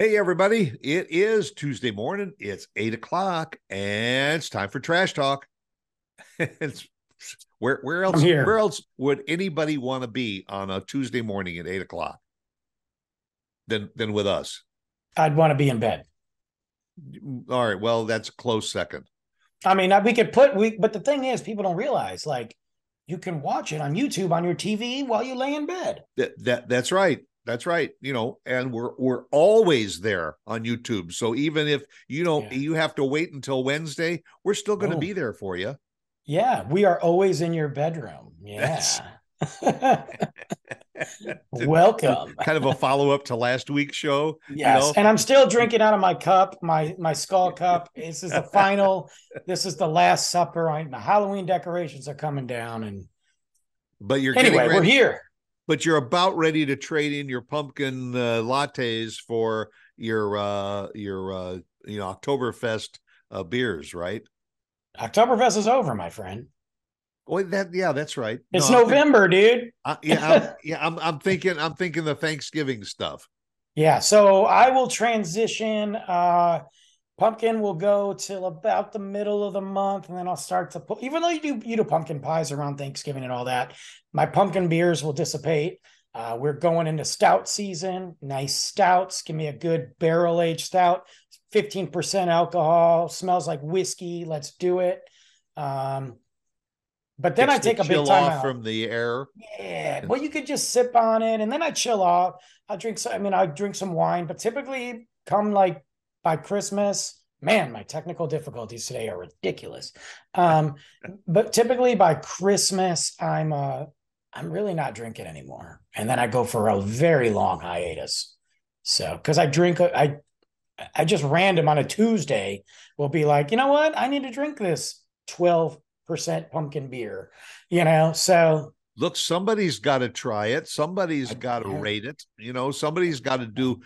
Hey, everybody. It is Tuesday morning. It's 8 o'clock and it's time for Trash Talk. Where else would anybody want to be on a Tuesday morning at 8 o'clock than with us? I'd want to be in bed. All right. Well, that's a close second. I mean, but the thing is, people don't realize, like, you can watch it on YouTube on your TV while you lay in bed. That's right. That's right. You know, and we're always there on YouTube. So even if you have to wait until Wednesday, we're still going to be there for you. Yeah. We are always in your bedroom. Yeah. Welcome. Kind of a follow-up to last week's show. Yes. You know? And I'm still drinking out of my cup, my skull cup. This is the final. This is the last supper. The Halloween decorations are coming down. We're here. But you're about ready to trade in your pumpkin lattes for your Oktoberfest beers, right? Oktoberfest is over, my friend. Well, that's right. It's November, dude. I'm thinking the Thanksgiving stuff. Yeah, so I will transition. Pumpkin will go till about the middle of the month, and then I'll start to put. Even though you do pumpkin pies around Thanksgiving and all that, my pumpkin beers will dissipate. We're going into stout season. Nice stouts. Give me a good barrel aged stout, 15% alcohol. Smells like whiskey. Let's do it. But then I take a big time off from the air. Yeah. Well, you could just sip on it, and then I chill off. I drink some wine, but typically come like. By Christmas, man, my technical difficulties today are ridiculous. But typically by Christmas, I'm really not drinking anymore, and then I go for a very long hiatus. So, because I drink, I just random on a Tuesday will be like, you know what, I need to drink this 12% pumpkin beer. You know, so look, somebody's got to try it. Somebody's got to rate it. You know, somebody's got to do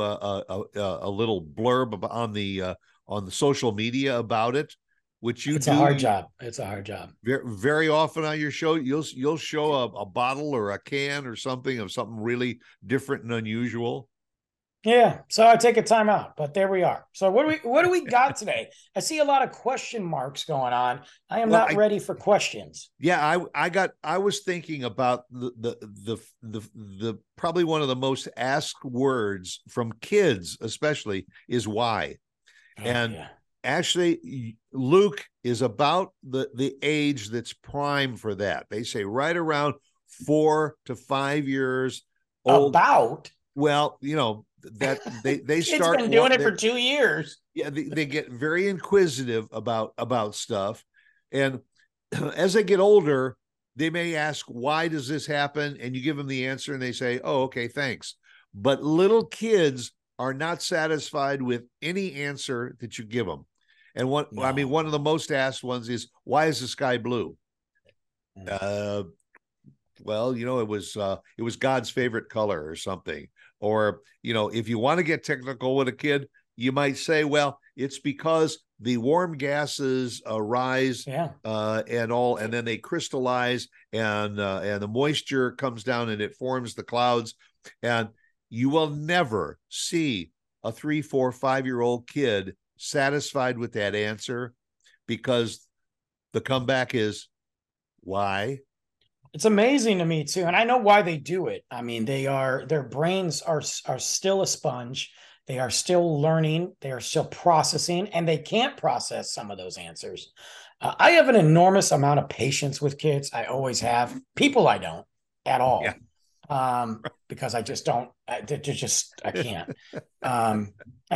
a little blurb on the social media about it, which you do. It's a hard job. It's a hard job. Very, very often on your show, you'll show a bottle or a can or something of something really different and unusual. Yeah, so I take a time out, but there we are. So what do we got today? I see a lot of question marks going on. I am not ready for questions. Yeah, I was thinking about the probably one of the most asked words from kids, especially, is why. Oh, and actually, Luke is about the age that's prime for that. They say right around 4 to 5 years old. About? Well, you know. That they start been doing it for 2 years. Yeah, they get very inquisitive about stuff, and as they get older, they may ask, "Why does this happen?" And you give them the answer, and they say, "Oh, okay, thanks." But little kids are not satisfied with any answer that you give them. And one of the most asked ones is, "Why is the sky blue?" Well, you know, it was God's favorite color or something. Or, you know, if you want to get technical with a kid, you might say, well, it's because the warm gases rise and then they crystallize and the moisture comes down and it forms the clouds. And you will never see a 3, 4, 5-year-old kid satisfied with that answer, because the comeback is why? It's amazing to me too, and I know why they do it. I mean, their brains are still a sponge. They are still learning. They are still processing, and they can't process some of those answers. I have an enormous amount of patience with kids. I always have. People I don't at all, because I just don't. I can't. And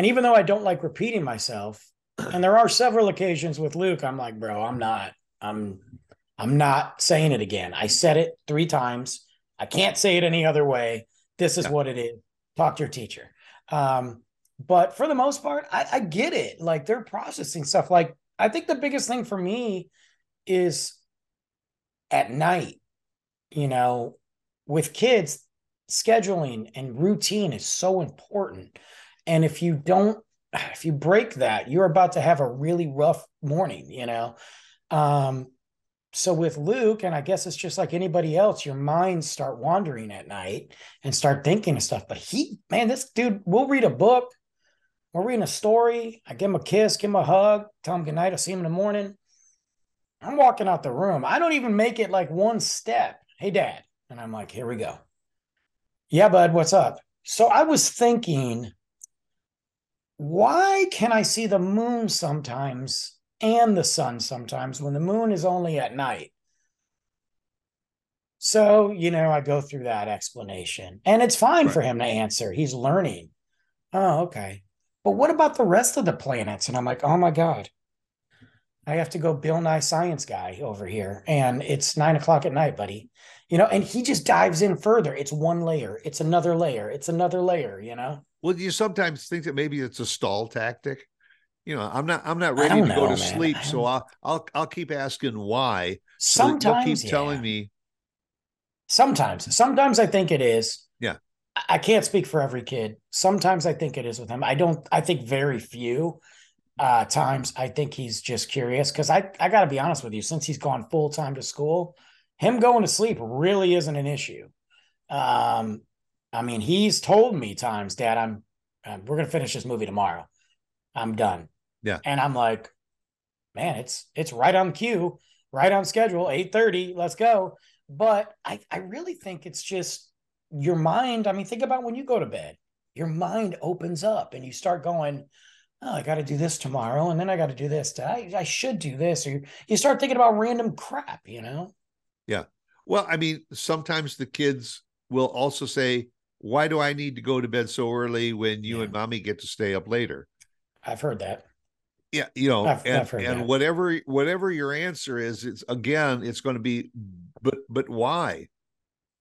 even though I don't like repeating myself, and there are several occasions with Luke, I'm like, bro, I'm not saying it again. I said it 3 times. I can't say it any other way. This is what it is. Talk to your teacher. But for the most part, I get it. Like, they're processing stuff. Like, I think the biggest thing for me is at night, you know, with kids, scheduling and routine is so important. And if you break that, you're about to have a really rough morning, you know? So with Luke, and I guess it's just like anybody else, your minds start wandering at night and start thinking of stuff. But this dude will read a book We're reading a story. I give him a kiss, give him a hug, tell him goodnight. I'll see him in the morning. I'm walking out the room. I don't even make it like one step. Hey, Dad. And I'm like, here we go. Yeah, bud, what's up? So I was thinking, why can I see the moon sometimes and the sun sometimes when the moon is only at night? So, you know, I go through that explanation and it's fine for him to answer. He's learning. Oh, okay. But what about the rest of the planets? And I'm like, oh my God, I have to go Bill Nye science guy over here. And it's 9 o'clock at night, buddy. You know, and he just dives in further. It's one layer. It's another layer. It's another layer, you know? Well, you sometimes think that maybe it's a stall tactic. You know, I'm not ready to go to sleep. So I'll keep asking why. Sometimes you'll keep telling me. Sometimes I think it is. Yeah. I can't speak for every kid. Sometimes I think it is with him. I think very few times. I think he's just curious. Cause I gotta be honest with you, since he's gone full time to school, him going to sleep really isn't an issue. I mean, he's told me times, Dad, we're going to finish this movie tomorrow. I'm done. Yeah. And I'm like, man, it's right on cue, right on schedule, 8:30. Let's go. But I really think it's just your mind. I mean, think about when you go to bed, your mind opens up and you start going, oh, I got to do this tomorrow. And then I got to do this. I should do this. Or you start thinking about random crap, you know? Yeah. Well, I mean, sometimes the kids will also say, why do I need to go to bed so early when you and mommy get to stay up later? I've heard that. Yeah. You know, I've heard that. whatever your answer is, it's going to be, but why?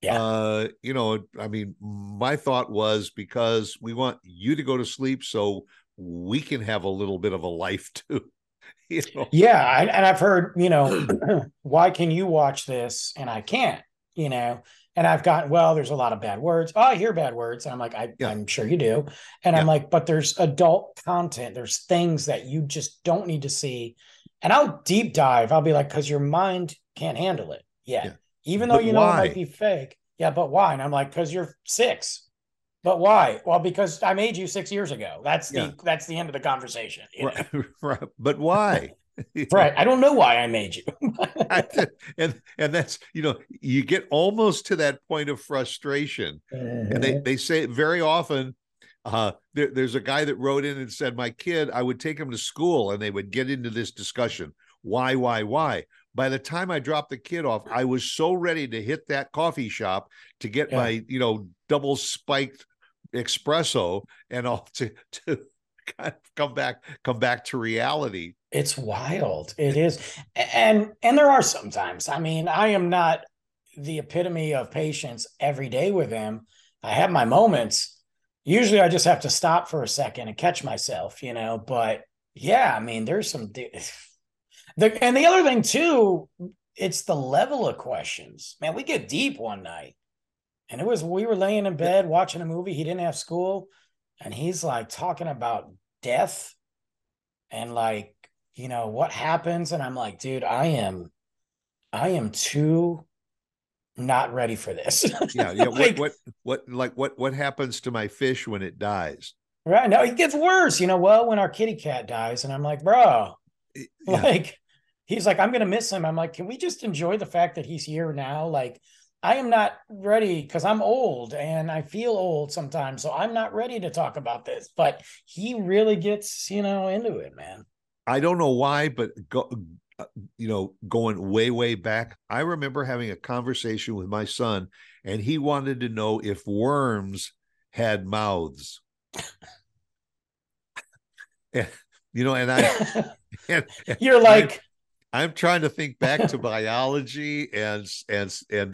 Yeah. You know, I mean, my thought was because we want you to go to sleep so we can have a little bit of a life too. You know? Yeah. And I've heard, you know, why can you watch this? And I can't, you know, and I've gotten, well, there's a lot of bad words. Oh, I hear bad words. And I'm like, I'm sure you do. And I'm like, but there's adult content. There's things that you just don't need to see. And I'll deep dive. I'll be like, because your mind can't handle it. Yeah. Even though, you know, it might be fake. Yeah. But why? And I'm like, because you're 6. But why? Well, because I made you 6 years ago. That's the end of the conversation. Right. But why? Right. I don't know why I made you. and that's, you know, you get almost to that point of frustration. Mm-hmm. And they say very often, there's a guy that wrote in and said, my kid, I would take him to school and they would get into this discussion. Why? By the time I dropped the kid off, I was so ready to hit that coffee shop to get my, you know, double spiked espresso and all to kind of come back to reality. It's wild. It is. And there are sometimes, I mean, I am not the epitome of patience every day with him. I have my moments. Usually I just have to stop for a second and catch myself, you know, but yeah, I mean, there's some, and the other thing too, it's the level of questions, man. We get deep one night and we were laying in bed watching a movie. He didn't have school. And he's like talking about death and like, you know, what happens. And I'm like, dude, I am too not ready for this. Yeah. Like, what happens to my fish when it dies? Right. No, it gets worse. You know, well, when our kitty cat dies, and I'm like, bro, like, he's like, I'm going to miss him. I'm like, can we just enjoy the fact that he's here now? Like, I am not ready because I'm old and I feel old sometimes. So I'm not ready to talk about this, but he really gets, you know, into it, man. I don't know why, but going way back, I remember having a conversation with my son and he wanted to know if worms had mouths. You know, and I, you're like, I'm trying to think back to biology and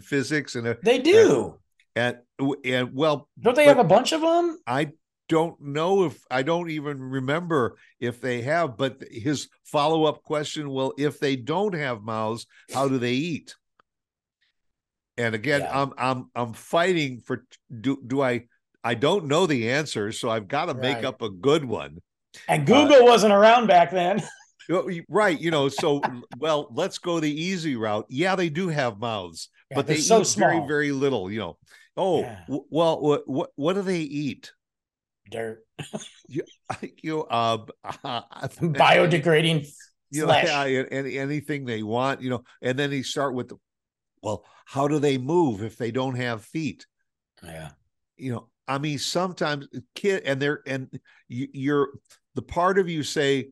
physics, and they do. And well, don't they have a bunch of them? I don't know if I don't even remember if they have. But his follow-up question: well, if they don't have mouths, how do they eat? And again, I'm fighting for I don't know the answer, so I've got to make up a good one. And Google wasn't around back then. Right. You know, so, well, let's go the easy route. Yeah, they do have mouths, but they eat very, very little, you know. Oh, well, what do they eat? dirt. Biodegrading flesh. Anything they want, you know. And then they start with, well, how do they move if they don't have feet? Yeah. You know, I mean, sometimes the part of you say,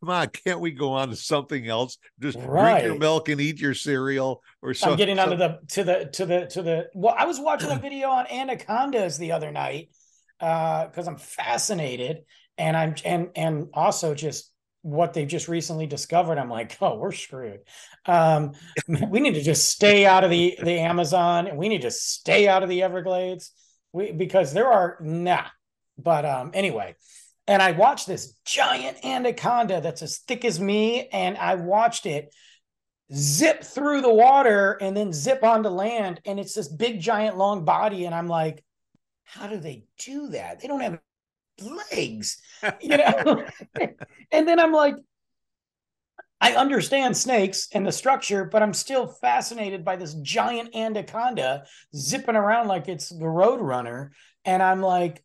come on, can't we go on to something else? Just drink your milk and eat your cereal or something. I'm getting out of well, I was watching a video on anacondas the other night because I'm fascinated, and I'm also just what they've just recently discovered. I'm like, oh, we're screwed. We need to just stay out of the Amazon, and we need to stay out of the Everglades because there are anyway. And I watched this giant anaconda that's as thick as me, and I watched it zip through the water and then zip onto land. And it's this big, giant, long body. And I'm like, how do they do that? They don't have legs, you know? And then I'm like, I understand snakes and the structure, but I'm still fascinated by this giant anaconda zipping around like it's the Roadrunner. And I'm like,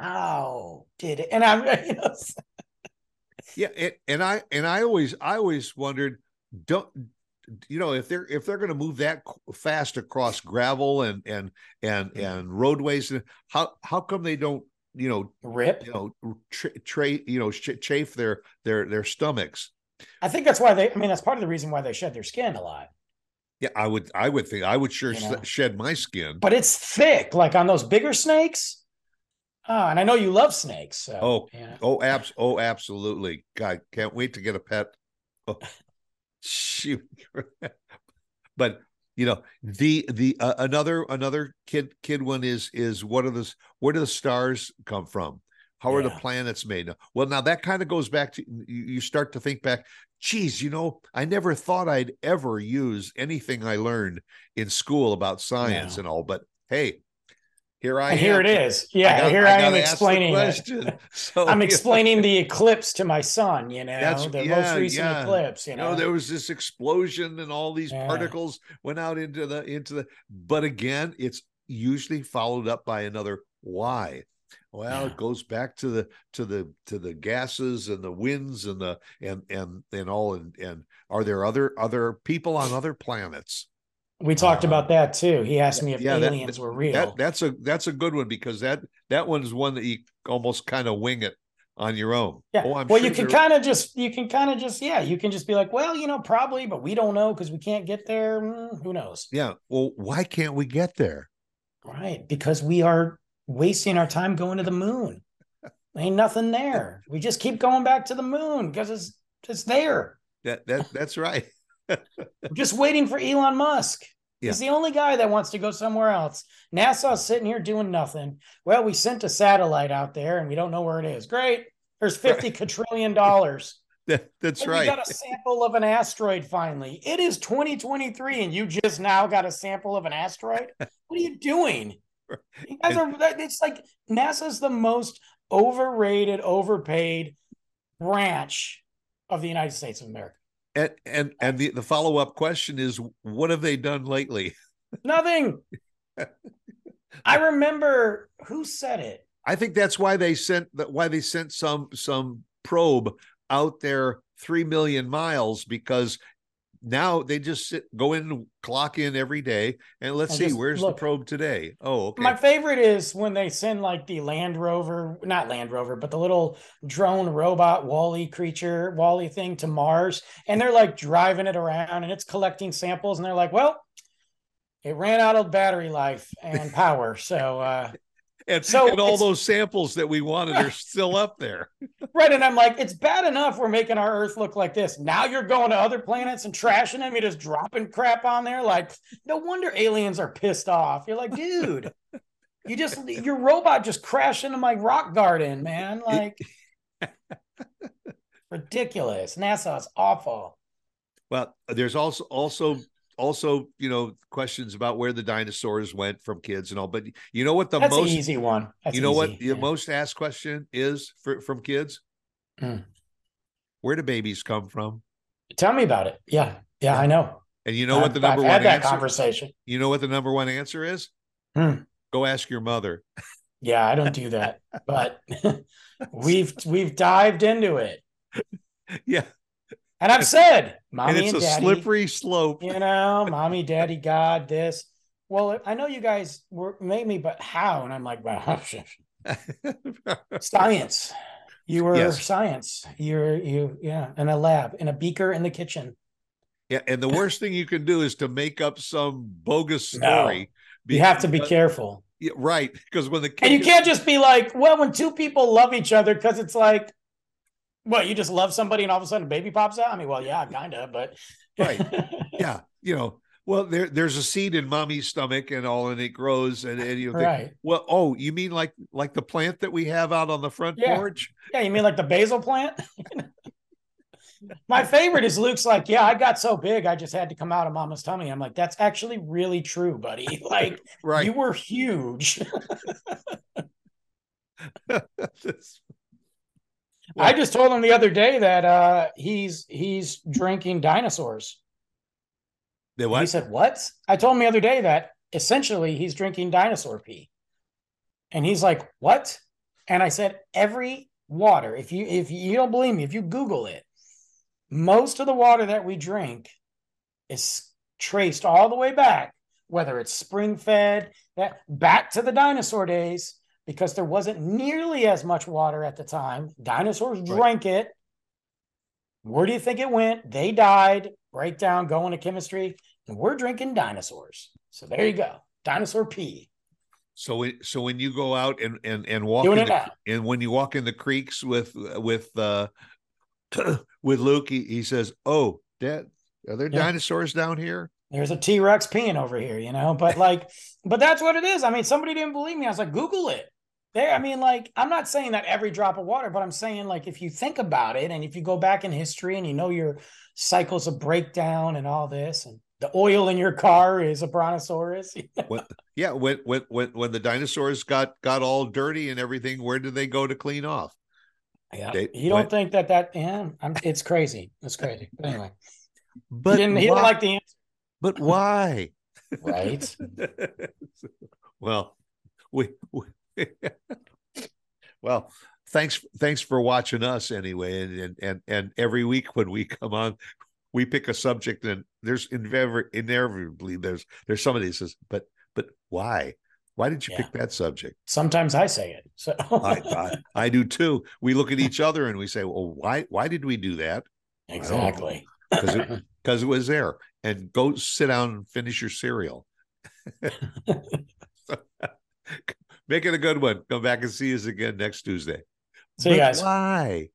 how did it? And I'm, you know, yeah. I always wondered, if they're going to move that fast across gravel and roadways, how come they don't, chafe their stomachs? I think that's why that's part of the reason why they shed their skin a lot. Yeah, I would think I would shed my skin, but it's thick, like on those bigger snakes. Oh, and I know you love snakes. So, absolutely. God, can't wait to get a pet. Oh, shoot. But another kid one is where do the stars come from? How are the planets made? Well, now that kind of goes back to, you start to think back, geez, I never thought I'd ever use anything I learned in school about science and all, but hey, here I am. Here it is. Yeah, I am explaining it. So, I'm explaining the eclipse to my son, the most recent eclipse. There was this explosion and all these particles went out into the. But again, it's usually followed up by another why. Well, it goes back to the gases and the winds and are there other people on other planets? We talked about that too. He asked me if aliens were real. That's a good one, because that one's one that you almost kind of wing it on your own. Yeah. Oh, you can just be like, well, probably, but we don't know because we can't get there. Who knows? Yeah. Well, why can't we get there? Right, because we are wasting our time going to the moon. Ain't nothing there. We just keep going back to the moon because it's there. That's right. Just waiting for Elon Musk. He's the only guy that wants to go somewhere else. NASA's sitting here doing nothing. Well, we sent a satellite out there and we don't know where it is. Great. There's $50 quadrillion. That's right. We got a sample of an asteroid finally. It is 2023 and you just now got a sample of an asteroid? What are you doing? You guys it's like NASA's the most overrated, overpaid branch of the United States of America. And the follow-up question is, what have they done lately? Nothing. I remember who said it. I think that's why they sent some probe out there 3 million miles, because now they just go in, clock in every day, and see where's the probe today. Oh, okay. My favorite is when they send like the the little drone robot Wall-E thing to Mars, and they're like driving it around and it's collecting samples, and they're like, well, it ran out of battery life and power, so and all those samples that we wanted are still up there. Right. And I'm like, it's bad enough we're making our Earth look like this. Now you're going to other planets and trashing them. You're just dropping crap on there. Like, no wonder aliens are pissed off. You're like, dude, your robot just crashed into my rock garden, man. Like, ridiculous. NASA's awful. Well, there's also questions about where the dinosaurs went from kids and all, but you know what that's most an easy one. That's you know easy. What the most asked question is from kids? Where do babies come from? Tell me about it. Yeah, I know. And you know what the number one answer is? Go ask your mother. Yeah, I don't do that, but we've dived into it. Yeah. And I've said, mommy and it's a daddy, slippery slope. You know, mommy, daddy, God, this. Well, I know you guys made me, but how? And I'm like, wow, science. You were science. You're in a lab, in a beaker in the kitchen. Yeah. And the worst thing you can do is to make up some bogus story. No, you have to be careful. Yeah, right. Because when the and you can't just be like, well, when two people love each other, because it's like, well, you just love somebody and all of a sudden a baby pops out. I mean, well, yeah, kind of, but right. Yeah. You know, well, there's a seed in mommy's stomach and all, and it grows. And you think, right. Well, oh, you mean like the plant that we have out on the front porch? Yeah. You mean like the basil plant? My favorite is Luke's like, yeah, I got so big, I just had to come out of mama's tummy. I'm like, that's actually really true, buddy. Like, right. You were huge. I just told him the other day that he's drinking dinosaurs. They what? And he said, what? I told him the other day that essentially he's drinking dinosaur pee. And he's like, what? And I said, every water, if you don't believe me, if you Google it, most of the water that we drink is traced all the way back, whether it's spring fed, back to the dinosaur days, because there wasn't nearly as much water at the time. Dinosaurs drank it. Where do you think it went? They died. Break down, go into chemistry, and we're drinking dinosaurs. So there you go. Dinosaur pee. So when you go out and walk in and when you walk in the creeks with Luke, he says, oh, Dad, are there dinosaurs down here? There's a T-Rex peeing over here, you know, but that's what it is. I mean, somebody didn't believe me. I was like, Google it. I mean, like, I'm not saying that every drop of water, but I'm saying, like, if you think about it and if you go back in history and you know your cycles of breakdown and all this, and the oil in your car is a brontosaurus. When the dinosaurs got all dirty and everything, where did they go to clean off? Yeah, you don't think that it's crazy. It's crazy. But anyway, he didn't like the answer. But why? Right. Well, thanks for watching us anyway. And every week when we come on, we pick a subject, and there's inevitably there's somebody that says, but why? Why did you pick that subject? Sometimes I say it. So I do too. We look at each other and we say, well, why did we do that? Exactly. Because it was there. And go sit down and finish your cereal. Make it a good one. Come back and see us again next Tuesday. See you guys. Why?